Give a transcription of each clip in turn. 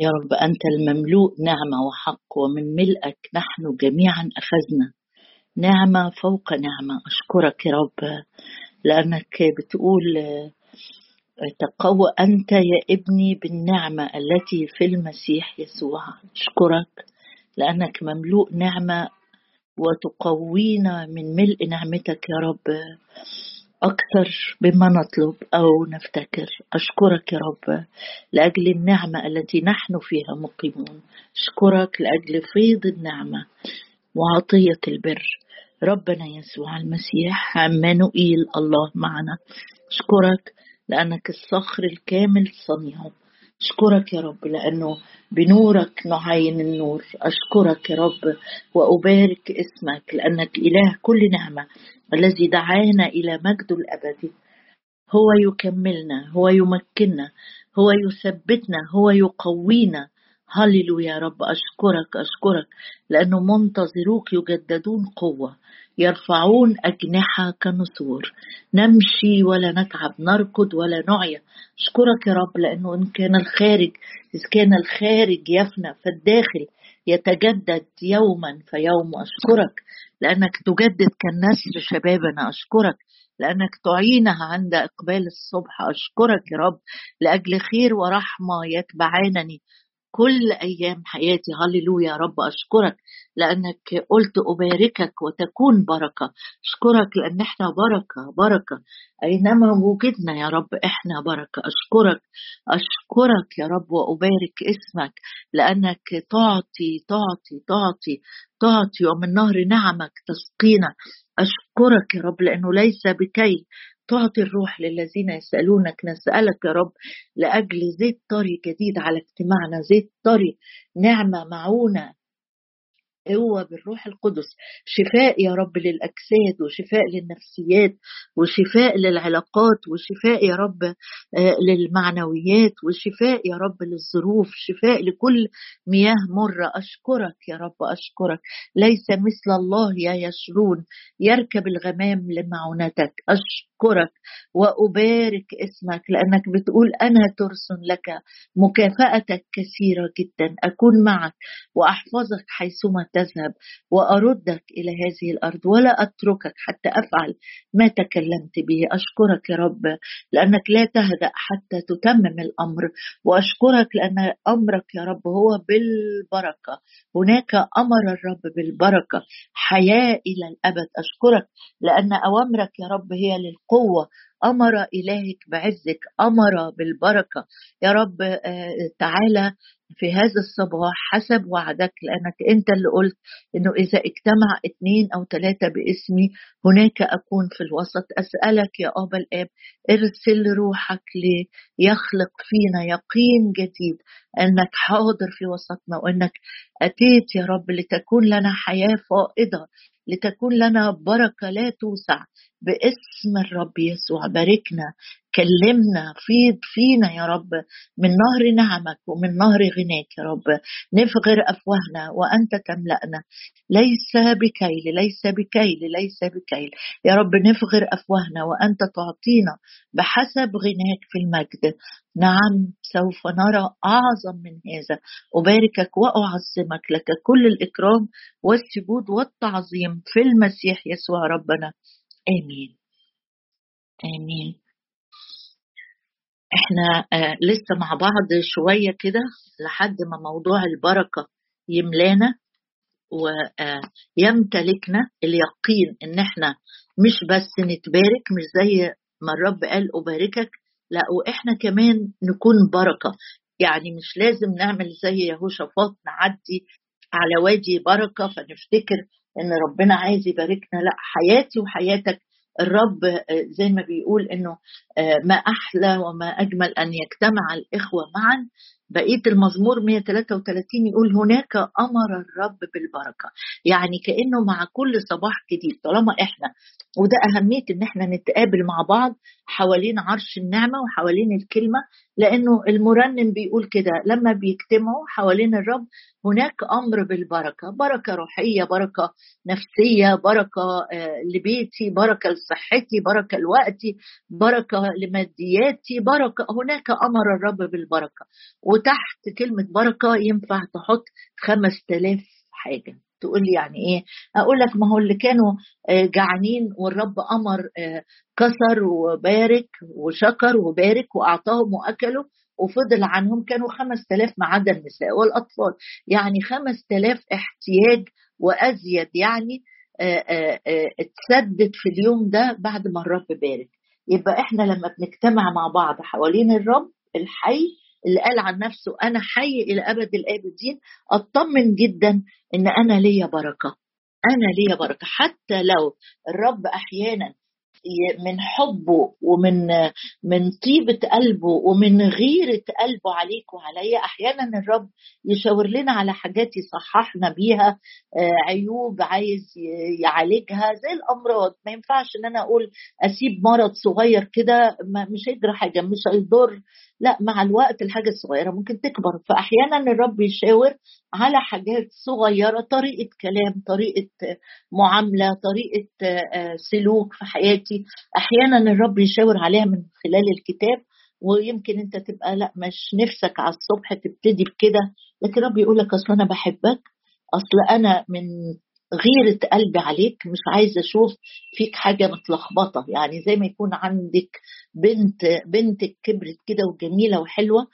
يا رب أنت المملوء نعمة وحق، ومن ملئك نحن جميعا أخذنا، نعمة فوق نعمة. أشكرك يا رب لأنك بتقول تقوى أنت يا ابني بالنعمة التي في المسيح يسوع. أشكرك لأنك مملوء نعمة وتقوينا من ملء نعمتك يا رب أكثر مما نطلب أو نفتكر. أشكرك يا رب لأجل النعمة التي نحن فيها مقيمون. أشكرك لأجل فيض النعمة وعطية البر. ربنا يسوع المسيح عمانوئيل الله معنا. أشكرك لأنك الصخر الكامل صنيعه. أشكرك يا رب لأنه بنورك نعين النور. أشكرك يا رب وأبارك اسمك لأنك إله كل نعمة، الذي دعانا إلى مجده الأبدي. هو يكملنا، هو يمكننا، هو يثبتنا، هو يقوينا. هللويا يا رب. أشكرك أشكرك لأنه منتظروك يجددون قوة، يرفعون أجنحة كنسور، نمشي ولا نتعب، نركض ولا نعيا. أشكرك يا رب لأنه إذ كان الخارج يفنى فالداخل يتجدد يوما فيوم. أشكرك لأنك تجدد كالنسر شبابنا. أشكرك لأنك تعينها عند إقبال الصبح. أشكرك يا رب لأجل خير ورحمة يتبعانني كل أيام حياتي. هللويا يا رب. أشكرك لأنك قلت أباركك وتكون بركة. أشكرك لأن احنا بركة، بركة أينما وجدنا يا رب، احنا بركة. أشكرك أشكرك يا رب وأبارك اسمك لأنك تعطي تعطي تعطي تعطي، ومن نهر نعمك تسقينا. أشكرك يا رب لأنه ليس بكي تعطي الروح للذين يسألونك. نسألك يا رب لأجل زيت طري جديد على اجتماعنا، زيت طري، نعمة، معونة، قوة بالروح القدس، شفاء يا رب للأجساد، وشفاء للنفسيات، وشفاء للعلاقات، وشفاء يا رب للمعنويات، وشفاء يا رب للظروف، شفاء لكل مياه مرة. أشكرك يا رب أشكرك. ليس مثل الله يا يشرون، يركب الغمام لمعونتك. أشكرك وأبارك اسمك لأنك بتقول أنا ترس لك، مكافأتك كثيرة جدا. أكون معك وأحفظك حيثما تذهب، وأردك إلى هذه الأرض ولا أتركك حتى أفعل ما تكلمت به. أشكرك يا رب لأنك لا تهدأ حتى تتمم الأمر. وأشكرك لأن أمرك يا رب هو بالبركة. هناك أمر الرب بالبركة، حياة إلى الأبد. أشكرك لأن أوامرك يا رب هي للقوة. أمر إلهك بعزك، أمر بالبركة يا رب. تعالى في هذا الصباح حسب وعدك، لأنك أنت اللي قلت أنه إذا اجتمع 2 أو 3 باسمي هناك أكون في الوسط. أسألك يا أبا الآب ارسل روحك ليخلق فينا يقين جديد أنك حاضر في وسطنا، وأنك أتيت يا رب لتكون لنا حياة فائضة، لتكون لنا بركة لا توسع. باسم الرب يسوع باركنا، كلمنا، فيض فينا يا رب من نهر نعمك ومن نهر غناك يا رب. نفغر أفواهنا وأنت تملأنا. ليس بكيل يا رب. نفغر أفواهنا وأنت تعطينا بحسب غناك في المجد. نعم سوف نرى أعظم من هذا. أباركك وأعظمك، لك كل الإكرام والسجود والتعظيم في المسيح يسوع ربنا. آمين آمين. احنا لسه مع بعض شوية كده لحد ما موضوع البركة يملانا ويمتلكنا اليقين ان احنا مش بس نتبارك، مش زي ما الرب قال أباركك، لا واحنا كمان نكون بركة. يعني مش لازم نعمل زي يهوشافاط نعدي على وادي بركة فنفتكر ان ربنا عايز يباركنا، لا. حياتي وحياتك الرب زي ما بيقول انه ما احلى وما اجمل ان يجتمع الاخوة معا. بقية المزمور 133 يقول هناك امر الرب بالبركة، يعني كأنه مع كل صباح جديد طالما احنا، وده اهمية ان احنا نتقابل مع بعض حوالين عرش النعمة وحوالين الكلمة، لانه المرنم بيقول كده لما بيجتمعوا حوالين الرب هناك امر بالبركة، بركة روحية، بركة نفسية، بركة لبيتي، بركة لصحتي، بركة لوقتي، بركة لمادياتي، بركة. هناك امر الرب بالبركة. وتحت كلمة بركة ينفع تحط 5000 حاجة. تقول لي يعني ايه؟ اقول لك ما هو اللي كانوا جعانين والرب امر كسر وبارك وشكر وبارك واعطاهم واكلوا وفضل عنهم، كانوا 5000 ما عدا النساء والاطفال، يعني 5000 احتياج وازيد يعني اتسدد في اليوم ده بعد ما الرب بارك. يبقى احنا لما بنجتمع مع بعض حوالين الرب الحي اللي قال عن نفسه أنا حي إلى أبد الآبدين، أطمن جدا إن أنا ليا بركة، أنا ليا بركة. حتى لو الرب أحيانا من حبه ومن طيبة قلبه ومن غيرة قلبه عليك وعليا، أحيانا الرب يشاور لنا على حاجات يصححنا بيها، عيوب عايز يعالجها زي الأمراض. ما ينفعش إن أنا أقول أسيب مرض صغير كده مش هيجرى حاجة مش هيضر، لا، مع الوقت الحاجة الصغيرة ممكن تكبر. فأحيانا الرب يشاور على حاجات صغيرة، طريقة كلام، طريقة معاملة، طريقة سلوك في حياتي، أحيانا الرب يشاور عليها من خلال الكتاب. ويمكن أنت تبقى لا مش نفسك على الصبح تبتدي بكده، لكن الرب يقولك أصل أنا بحبك، أصل أنا من غيرة قلبي عليك، مش عايزة أشوف فيك حاجة متلخبطة. يعني زي ما يكون عندك بنتك كبرت كده وجميلة وحلوة،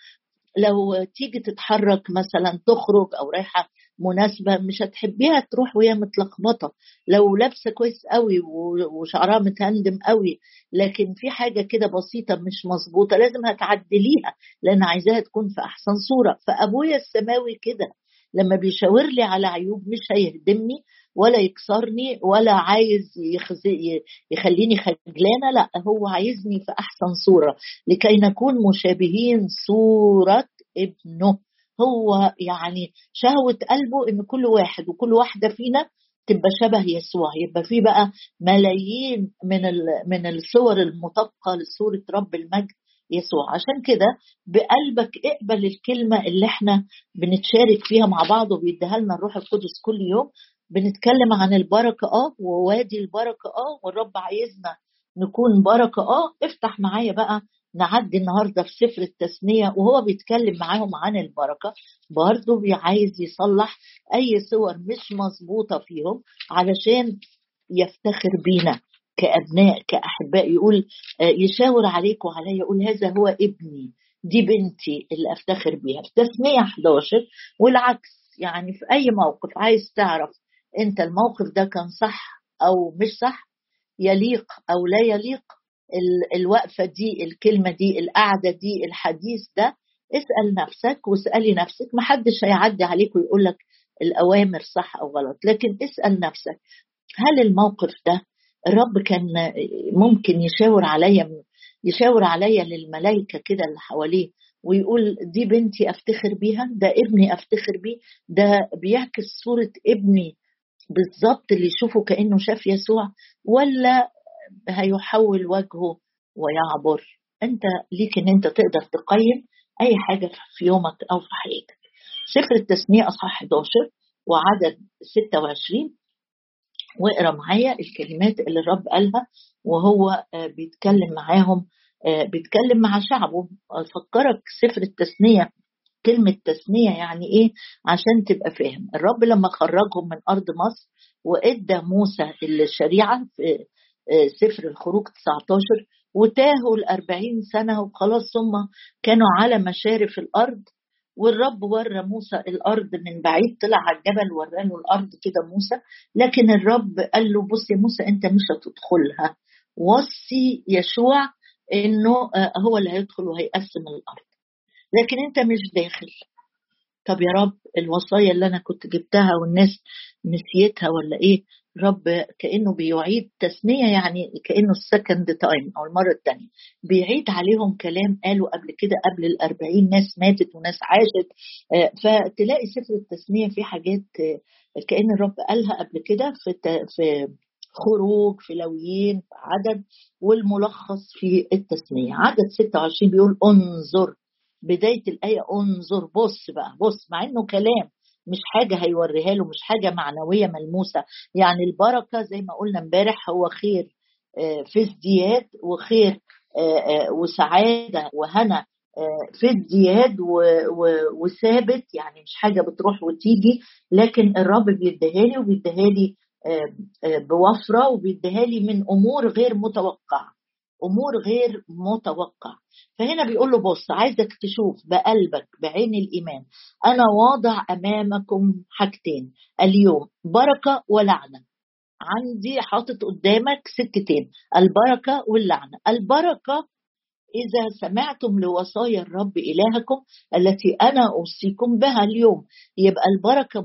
لو تيجي تتحرك مثلا تخرج أو رايحة مناسبة مش هتحبيها تروح وهي متلخبطة. لو لابسة كويس قوي وشعرها متهندم قوي لكن في حاجة كده بسيطة مش مظبوطة لازم هتعدليها لأن عايزاها تكون في أحسن صورة. فأبويا السماوي كده لما بيشاور لي على عيوب مش هيهدمني ولا يكسرني ولا عايز يخليني خجلانة، لا، هو عايزني في أحسن صورة لكي نكون مشابهين صورة ابنه. هو يعني شهوة قلبه إن كل واحد وكل واحدة فينا تبقى شبه يسوع. يبقى في بقى ملايين من الصور المطابقة لصورة رب المجد يسوع. عشان كده بقلبك اقبل الكلمة اللي احنا بنتشارك فيها مع بعض وبيديها لنا الروح القدس كل يوم. بنتكلم عن البركة ووادي البركة والرب عايزنا نكون بركة. افتح معايا بقى نعدي النهاردة في سفر التثنية وهو بيتكلم معاهم عن البركة، برضو عايز يصلح اي صور مش مظبوطة فيهم علشان يفتخر بينا كأبناء كأحباء. يقول يشاور عليك وعليا، يقول هذا هو ابني، دي بنتي اللي أفتخر بيها. في تثنية 11 والعكس، يعني في أي موقف عايز تعرف أنت الموقف ده كان صح أو مش صح، يليق أو لا يليق، الوقفة دي، الكلمة دي، القعدة دي، الحديث ده، اسأل نفسك واسألي نفسك. محدش هيعدي عليك ويقول لك الأوامر صح أو غلط، لكن اسأل نفسك هل الموقف ده الرب كان ممكن يشاور عليا للملائكة كده اللي حواليه ويقول دي بنتي أفتخر بيها، ده ابني أفتخر بيه، ده بيعكس صورة ابني بالظبط اللي يشوفه كأنه شاف يسوع، ولا هيحول وجهه ويعبر. انت ليك ان انت تقدر تقيم اي حاجة في يومك او في حياتك. سفر التثنية اصحاح 11 وعدد 26 واقرأ معايا الكلمات اللي الرب قالها وهو بيتكلم معاهم، بيتكلم مع شعبه. فكرك سفر التثنية، كلمة تثنية يعني ايه عشان تبقى فاهم. الرب لما خرجهم من أرض مصر وإدى موسى الشريعة في سفر الخروج 19 وتاهوا 40 سنة وخلاص، ثم كانوا على مشارف الأرض والرب ورى موسى الأرض من بعيد، طلع على الجبل ورانه الأرض كده موسى، لكن الرب قال له بص يا موسى انت مش هتدخلها، وصي يشوع انه هو اللي هيدخل وهيقسم الأرض لكن انت مش داخل. طب يا رب الوصايا اللي انا كنت جبتها والناس نسيتها ولا ايه؟ رب كأنه بيعيد تثنية، يعني كأنه السكند تايم أو المرة الثانية بيعيد عليهم كلام قالوا قبل كده، قبل 40 ناس ماتت وناس عاشت. فتلاقي سفر التثنية في حاجات كأن الرب قالها قبل كده في خروج، في لويين، في عدد، والملخص في التثنية. عدد 26 بيقول انظر، بداية الآية انظر، بص بقى، بص، مع إنه كلام مش حاجة هيوريها له، مش حاجة معنوية ملموسة. يعني البركة زي ما قلنا امبارح هو خير في ازدياد وخير وسعادة وهنا في ازدياد وثابت، يعني مش حاجة بتروح وتيجي، لكن الرب بيديهالي وبيديهالي بوفرة، وبيديهالي من أمور غير متوقعة، أمور غير متوقعة. فهنا بيقول له بص، عايزك تشوف بقلبك بعين الإيمان، أنا واضع أمامكم حاجتين اليوم، بركة ولعنة. عندي حاطط قدامك سكتين، البركة واللعنة. البركة، إذا سمعتم لوصايا الرب إلهكم التي أنا أوصيكم بها اليوم، يبقى البركة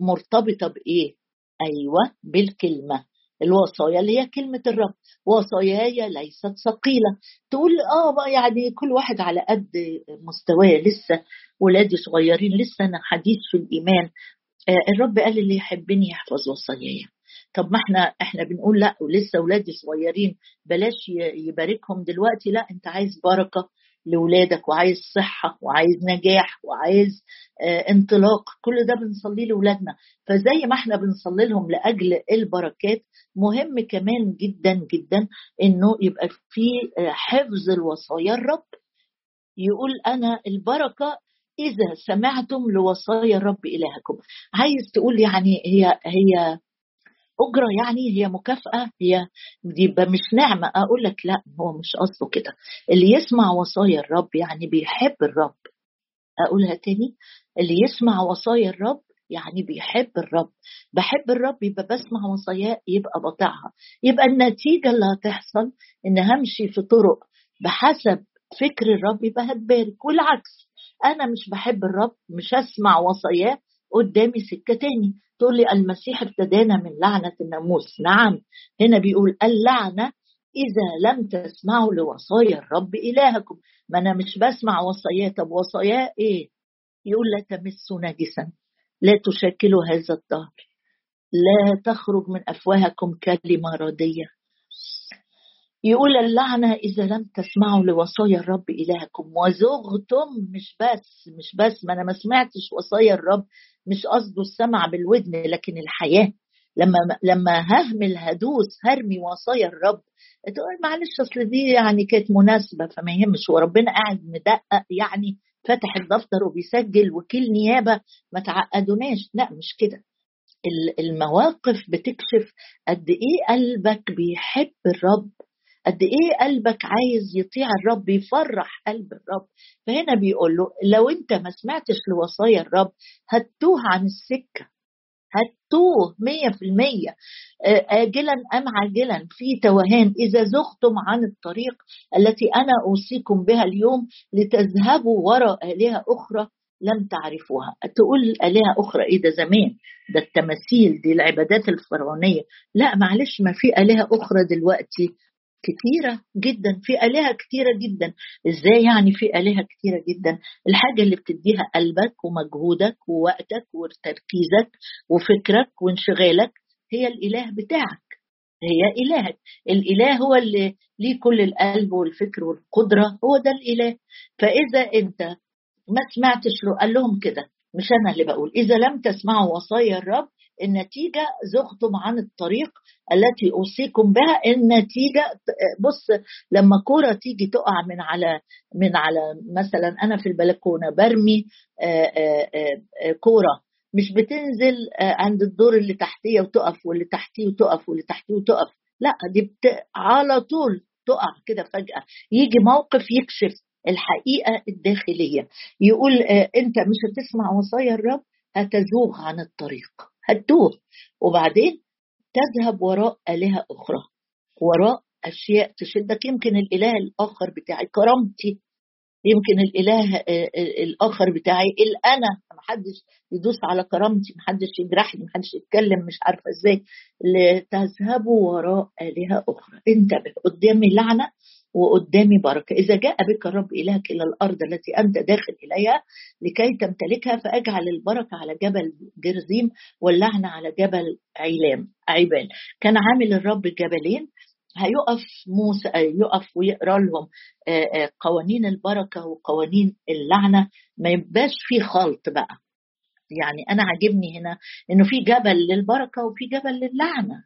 مرتبطة بإيه؟ أيوة، بالكلمة، الوصايا اللي هي كلمة الرب. وصاياي ليست ثقيلة. تقول يعني كل واحد على قد مستواه، لسه ولادي صغيرين، لسه أنا حديث في الإيمان. الرب قال اللي يحبني يحفظ وصاياي. طب ما احنا بنقول لا، ولسه ولادي صغيرين بلاش يباركهم دلوقتي. لا، انت عايز بركة لولادك، وعايز صحة، وعايز نجاح، وعايز انطلاق. كل ده بنصلي لولادنا. فزي ما احنا بنصلي لهم لأجل البركات، مهم كمان جدا جدا انه يبقى في حفظ الوصايا. الرب يقول انا البركة اذا سمعتم لوصايا الرب إلهكم. عايز تقول يعني هي أجرة، يعني هي مكافأة، هي دي مش نعمة. أقول لك لا، هو مش قصده كده. اللي يسمع وصايا الرب يعني بيحب الرب. أقولها تاني، اللي يسمع وصايا الرب يعني بيحب الرب. بحب الرب يبقى بسمع وصاياه، يبقى بطاعها. يبقى النتيجة اللي هتحصل إن همشي في طرق بحسب فكر الرب، يبقى هتبارك. والعكس، أنا مش بحب الرب، مش هسمع وصاياه، قدامي سكة تاني. تقول لي المسيح ابتدانا من لعنة الناموس. نعم، هنا بيقول اللعنة إذا لم تسمعوا لوصايا الرب إلهكم. ما أنا مش بسمع وصاياه. طب وصاياه إيه؟ يقول لا تمسوا نجسا، لا تشكلوا هذا الدهر، لا تخرج من أفواهكم كلمة ردية. يقول اللعنة إذا لم تسمعوا لوصايا الرب إلهكم وزغتم. مش بس ما أنا ما سمعتش وصايا الرب، مش قصده السمع بالودن، لكن الحياة. لما ههمل، هدوس، هرمي وصايا الرب، تقول معلش أصل دي يعني كانت مناسبة فما يهمش، وربنا قاعد مدقق يعني فتح الدفتر وبيسجل وكيل نيابة، ما تعقدوناش. لا، مش كده. المواقف بتكشف قد إيه قلبك بيحب الرب، قد ايه قلبك عايز يطيع الرب، يفرح قلب الرب. فهنا بيقول له لو انت ما سمعتش لوصايا الرب هتتوه عن السكه، هتتوه 100%، آجلا ام عاجلا في توهان. اذا زغتم عن الطريق التي انا اوصيكم بها اليوم لتذهبوا وراء آلهة اخرى لم تعرفوها. تقول آلهة أخرى إيه ده؟ زمان ده التماثيل، دي العبادات الفرعونية. لا معلش، ما في آلهة أخرى دلوقتي كتيرة جدا، في آلهة كتيرة جدا. إزاي يعني في آلهة كتيرة جدا؟ الحاجة اللي بتديها قلبك ومجهودك ووقتك وتركيزك وفكرك وانشغالك هي الإله بتاعك، هي إلهك. الإله هو اللي ليه كل القلب والفكر والقدرة، هو ده الإله. فإذا أنت ما سمعتش له، قال لهم كده، مش أنا اللي بقول، إذا لم تسمعوا وصايا الرب النتيجة زغتم عن الطريق التي أوصيكم بها. النتيجة بص، لما كرة تيجي تقع من على مثلا أنا في البلكونة برمي كرة، مش بتنزل عند الدور اللي تحتيه وتقف، واللي تحتيه وتقف، واللي تحتيه وتقف. لا، دي على طول تقع كده فجأة. يجي موقف يكشف الحقيقة الداخلية. يقول أنت مش هتسمع وصايا الرب هتزوغ عن الطريق، هتدور، وبعدين تذهب وراء آلهة أخرى، وراء أشياء تشدك. يمكن الإله الآخر بتاعي كرامتي، يمكن الإله الآخر بتاعي الأنا، محدش يدوس على كرامتي، محدش يجرحني، محدش يتكلم، مش عارفة إزاي. لتذهبوا وراء آلهة أخرى. انتبه، قدامي لعنة وقدامي بركة. إذا جاء بك الرب إلهك إلى الأرض التي أنت داخل إليها لكي تمتلكها، فأجعل البركة على جبل جرزيم واللعنة على جبل عيبان. كان عامل الرب جبلين، هيقف موسى، يقف ويقرأ لهم قوانين البركة وقوانين اللعنة، ما يبقاش في خلط بقى. يعني أنا عاجبني هنا إنه في جبل للبركة وفي جبل للعنة،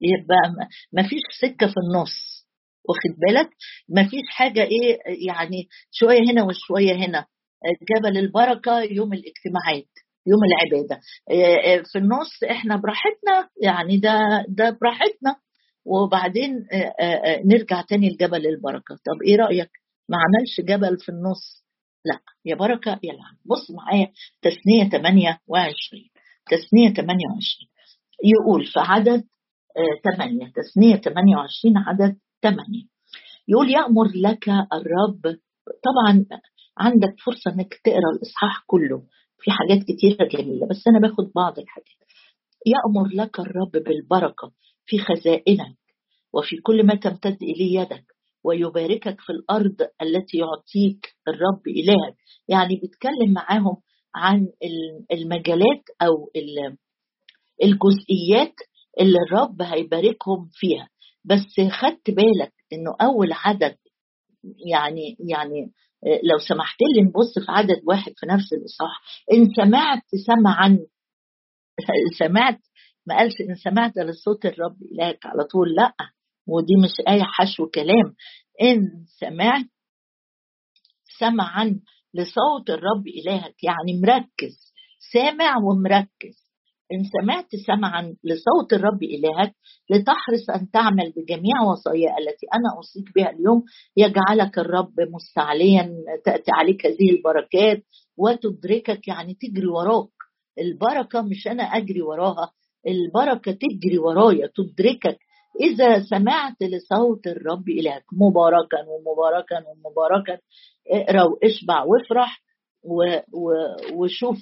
يبقى ما فيش سكة في النص. واخد بالك؟ مفيش حاجة ايه يعني شوية هنا وشوية هنا. جبل البركة يوم الاجتماعات، يوم العبادة، في النص احنا براحتنا يعني، ده براحتنا. وبعدين نرجع تاني لجبل البركة. طب ايه رأيك ما عملش جبل في النص؟ لا يا بركة يا لعن. بص معايا تثنية 28، تثنية 28 يقول في عدد 8، تثنية 28 عدد 8 يقول يأمر لك الرب. طبعا عندك فرصة انك تقرأ الإصحاح كله، في حاجات كتيرة جميلة بس أنا باخد بعض الحاجات. يأمر لك الرب بالبركة في خزائنك وفي كل ما تمتد إليه يدك، ويباركك في الأرض التي يعطيك الرب إلهك. يعني بيتكلم معاهم عن المجالات أو الجزئيات اللي الرب هيباركهم فيها. بس خدت بالك إنه أول عدد يعني لو سمحت لي نبص في عدد 1 في نفس الإصحاح. إن سمعت سمعا، سمعت ما قالش إن سمعت لصوت الرب إلهك على طول، لأ، ودي مش آية حشو كلام. إن سمعت سمعا لصوت الرب إلهك، يعني مركز، سامع ومركز. إن سمعت سمعا لصوت الرب إلهك لتحرص أن تعمل بجميع وصايا التي أنا أوصيك بها اليوم، يجعلك الرب مستعليا، تأتي عليك هذه البركات وتدركك، يعني تجري وراك البركة، مش أنا أجري وراها، البركة تجري ورايا تدركك إذا سمعت لصوت الرب إلهك. مباركا ومباركا ومباركا. اقرأ واشبع وافرح وشوف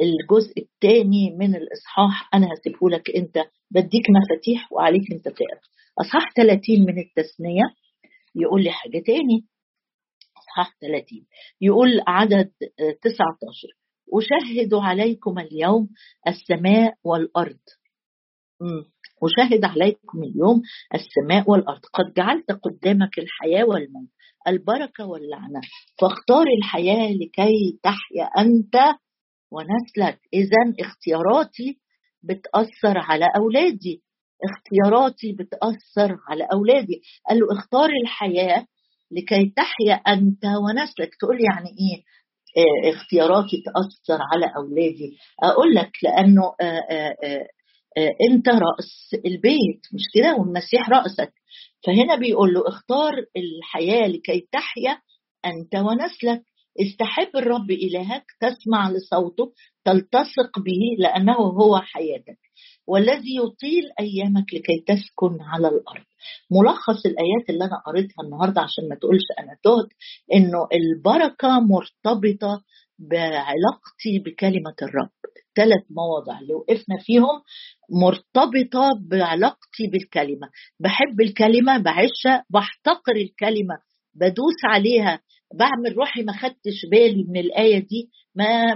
الجزء الثاني من الإصحاح، أنا هسيبه لك أنت، بديك مفاتيح وعليك أنت تقرأ. أصحاح 30 من التثنية يقول لي حاجة تاني. أصحاح 30 يقول عدد 19 أشهد عليكم اليوم السماء والأرض، أشهد عليكم اليوم السماء والأرض، قد جعلت قدامك الحياة والموت، البركة واللعنة، فاختار الحياة لكي تحيا أنت ونسلك. إذن اختياراتي بتأثر على أولادي، اختياراتي بتأثر على أولادي. قال له اختار الحياة لكي تحيا أنت ونسلك. تقول لي يعني إيه اختياراتي تأثر على أولادي؟ أقول لك لأنه أنت رأس البيت، مش كده؟ والمسيح رأسك. فهنا بيقول له اختار الحياة لكي تحيا أنت ونسلك. استحب الرب إلهك، تسمع لصوته، تلتصق به لأنه هو حياتك، والذي يطيل أيامك لكي تسكن على الأرض. ملخص الآيات اللي أنا قريتها النهاردة عشان ما تقولش أنا تهت، إنه البركة مرتبطة بعلاقتي بكلمة الرب. 3 مواضع اللي وقفنا فيهم مرتبطة بعلاقتي بالكلمة. بحب الكلمة، بعيشها، بحتقر الكلمة، بدوس عليها، بعمل روحي ما خدتش بالي من الآية دي.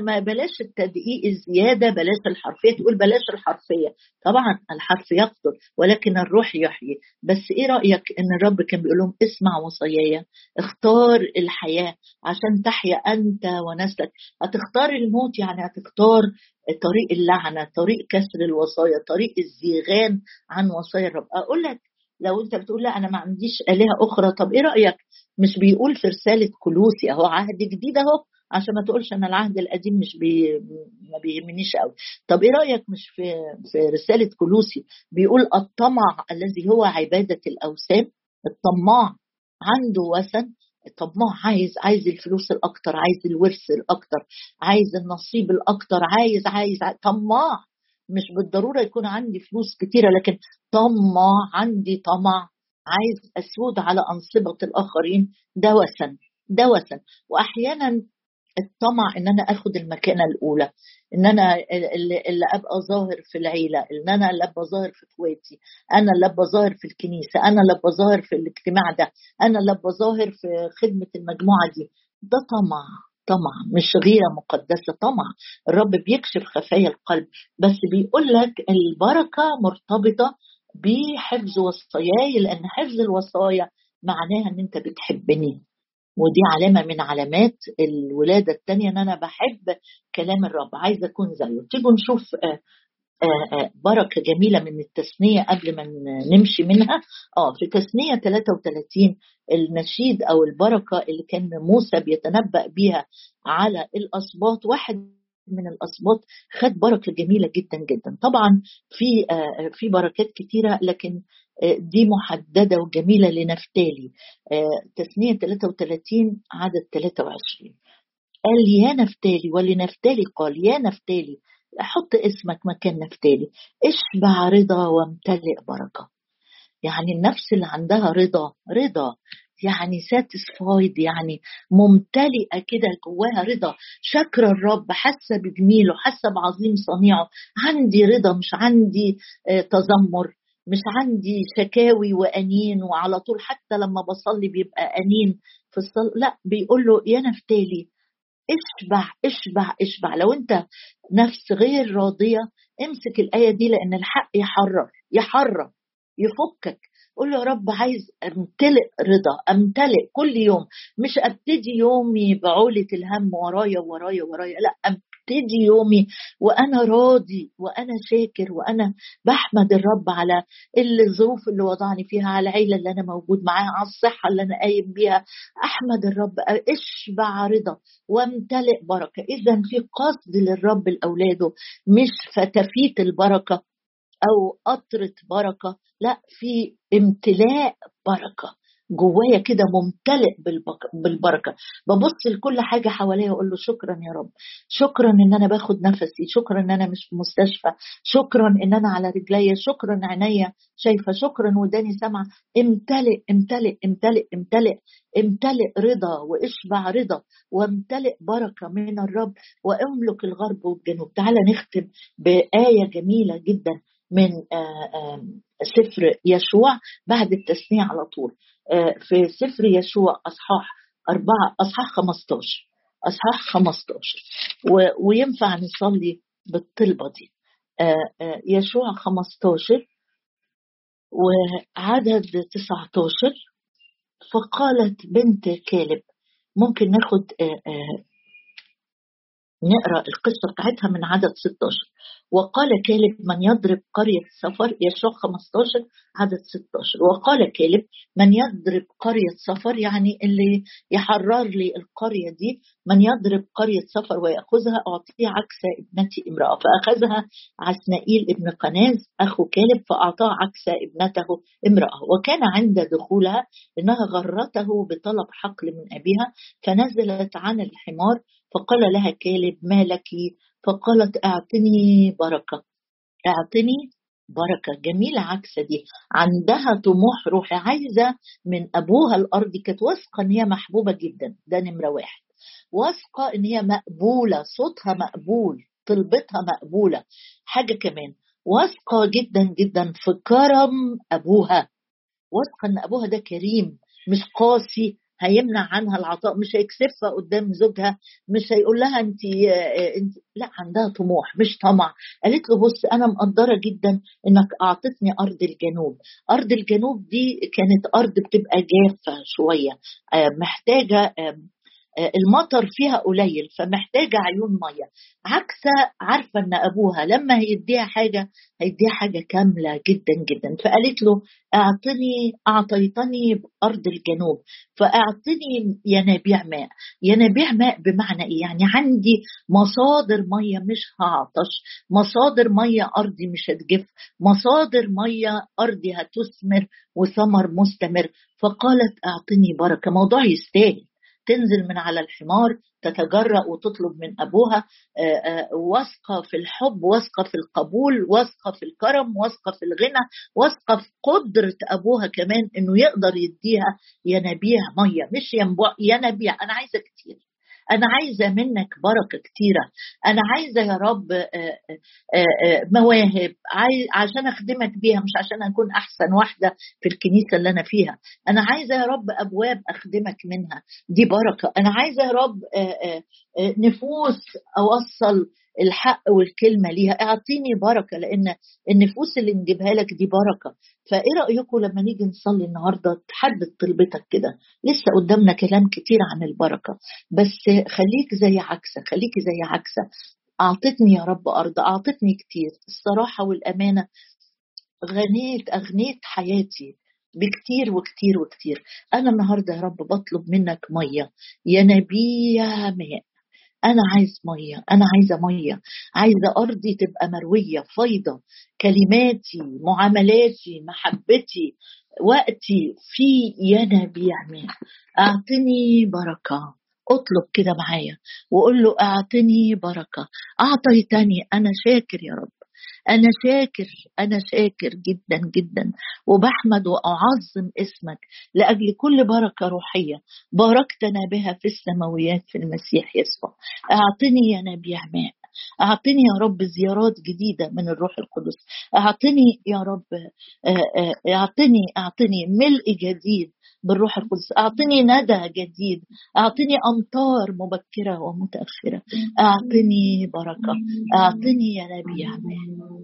ما بلاش التدقيق الزيادة، بلاش الحرفية. تقول بلاش الحرفية، طبعا الحرف يقتل ولكن الروح يحيي. بس ايه رأيك ان الرب كان بيقول لهم اسمع وصاياي، اختار الحياة عشان تحيا انت ونسلك. هتختار الموت يعني هتختار طريق اللعنة، طريق كسر الوصايا، طريق الزيغان عن وصايا الرب. اقول لك لو انت بتقول لا انا ما عنديش آلهة اخرى، طب ايه رأيك مش بيقول في رسالة كولوسي اهو عهد جديد اهو، عشان ما تقولش انا العهد القديم مش ما بيهمنيش قوي. طب ايه رأيك مش في رسالة كولوسي بيقول الطمع الذي هو عبادة الاوثان. الطماع عنده وثن، الطماع عايز الفلوس الاكتر، عايز الورث الاكتر، عايز النصيب الاكتر، عايز طماع. مش بالضرورة يكون عندي فلوس كتيرة، لكن طمع، عندي طمع، عايز أسود على أنصبة الآخرين. ده وثن. وأحيانا الطمع إن أنا أخد المكانة الأولى، إن أنا اللي أبقى ظاهر في العيلة، إن أنا اللي أبقى ظاهر في إخواتي، أنا اللي أبقى ظاهر في الكنيسة، أنا اللي أبقى ظاهر في الاجتماع ده، أنا اللي أبقى ظاهر في خدمة المجموعة دي. ده طمع مش غيرة مقدسة. طمع الرب بيكشف خفايا القلب. بس بيقول لك البركة مرتبطة بحفظ وصاياي، لأن حفظ الوصايا معناها إن أنت بتحبني، ودي علامة من علامات الولادة الثانية، إن أنا بحب كلام الرب، عايز أكون زيه. تيجوا نشوف بركة جميلة من التثنية قبل ما نمشي منها. في تثنية 33 النشيد أو البركة اللي كان موسى بيتنبأ بيها على الأصباط، واحد من الأصباط خد بركة جميلة جدا جدا. طبعا في بركات كتيرة لكن دي محددة وجميلة لنفتالي. تثنية 33 عدد 23 قال يا نفتالي ولنفتالي قال، يا نفتالي حط اسمك مكان نفتالي، اشبع رضا وامتلئ بركة. يعني النفس اللي عندها رضا يعني ساتسفايد، يعني ممتلئة كده جواها رضا، شاكرة الرب، حاسة بجميله، حاسة بعظيم صنيعه. عندي رضا، مش عندي تذمر، مش عندي شكاوي وأنين، وعلى طول حتى لما بصلي بيبقى أنين في الصلاة، لا بيقول له يا نفتالي اشبع اشبع اشبع. لو انت نفس غير راضية امسك الآية دي، لأن الحق يحرر يفكك. قول له يا رب عايز امتلئ رضا، امتلئ كل يوم، مش ابتدي يومي بعولة الهم ورايا، لا ابتدي يومي وانا راضي وانا شاكر وانا بحمد الرب على الظروف اللي وضعني فيها، على العيلة اللي انا موجود معاها، على الصحة اللي انا قايم بيها، احمد الرب. اشبع رضا وامتلئ بركة. اذا في قصد للرب لأولاده، مش فتفيت البركة أو قطرة بركة، لا في امتلاء بركة جوايا كده، ممتلئ بالبركة. ببص لكل حاجة حواليا وأقول له شكرا يا رب، شكرا إن أنا باخد نفسي، شكرا إن أنا مش في مستشفى، شكرا إن أنا على رجليا، شكرا عينيا شايفة، شكرا وداني سمع. امتلئ امتلئ امتلئ امتلئ امتلئ رضا، واشبع رضا وامتلئ بركة من الرب، واملك الغرب والجنوب. تعالى نختم بآية جميلة جدا من سفر يشوع بعد التثنية على طول، في سفر يشوع أصحاح 15. وينفع نصلي بالطلبة دي. يشوع 15 وعدد 19. فقالت بنت كالب، ممكن ناخد نقرأ القصة بتاعتها من عدد 16. وقال كالب من يضرب قرية سفر، يشوع 15 عدد 16. وقال كالب من يضرب قرية سفر، يعني اللي يحرر لي القرية دي، من يضرب قرية سفر ويأخذها أعطيه عكس ابنتي امرأة. فأخذها عسنائيل ابن قناز أخو كالب فأعطاه عكس ابنته امرأة. وكان عند دخولها إنها غرته بطلب حقل من أبيها، فنزلت عن الحمار فقال لها كالب ما لك؟ فقالت أعطني بركة. جميلة عكسة دي، عندها طموح روحي، عايزة من أبوها الأرض، كانت واثقة إن هي محبوبة جدا، ده نمرة واحد، واثقة إن هي مقبولة، صوتها مقبول، طلبتها مقبولة. حاجة كمان، واثقة جدا جدا في كرم أبوها، واثقة إن أبوها ده كريم مش قاسي، هيمنع عنها العطاء، مش هيكسفها قدام زوجها، مش هيقول لها انت لا، عندها طموح مش طمع. قالت له بص انا مقدره جدا انك اعطتني ارض الجنوب. ارض الجنوب دي كانت ارض بتبقى جافه شويه، محتاجه المطر فيها قليل، فمحتاجه عيون ميه. عكسها عارفه ان ابوها لما هيديها حاجه هيديها حاجه كامله جدا جدا. فقالت له اعطيتني بارض الجنوب، فاعطني ينابيع ماء. بمعنى ايه؟ يعني عندي مصادر ميه مش هعطش، مصادر ميه ارضي مش هتجف، مصادر ميه ارضي هتثمر وثمر مستمر. فقالت اعطني بركه. موضوع يستاهل، تنزل من على الحمار، تتجرأ وتطلب من أبوها، واثقة في الحب، واثقة في القبول، واثقة في الكرم، واثقة في الغنى، واثقة في قدرة أبوها كمان إنه يقدر يديها ينابيع مية، مش ينابيع. أنا عايزة كتير، أنا عايزة منك بركة كتيرة، أنا عايزة يا رب مواهب عشان أخدمك بيها، مش عشان أكون أحسن واحدة في الكنيسة اللي أنا فيها. أنا عايزة يا رب أبواب أخدمك منها، دي بركة. أنا عايزة يا رب نفوس أوصل الحق والكلمة ليها، اعطيني بركة، لأن النفوس اللي نجيبها لك دي بركة. فإيه رأيكم لما نيجي نصلي النهاردة تحدد طلبتك كده؟ لسه قدامنا كلام كتير عن البركة، بس خليك زي عكسة أعطتني يا رب أرض، أعطتني كتير. الصراحة والأمانة أغنيت حياتي بكتير وكتير وكتير. أنا النهاردة يا رب بطلب منك مية، ينابيع ماء. أنا عايز مية، أنا عايزة مية، عايزة أرضي تبقى مروية فايضة، كلماتي، معاملاتي، محبتي، وقتي في ينابيع ماء. أعطني بركة. أطلب كده معايا وأقول له أعطني بركة. أعطيتني، أنا شاكر يا رب، أنا شاكر، أنا شاكر جدا جدا، وبحمد وأعظم اسمك لأجل كل بركة روحية باركتنا بها في السماويات في المسيح يسوع. أعطني يا نبي ماء، أعطني يا رب زيارات جديدة من الروح القدس، أعطني يا رب، أعطني ملء جديد بالروح القدس، أعطني ندى جديد، أعطني أمطار مبكرة ومتأخرة، أعطني بركة، أعطني يا نبي عمان.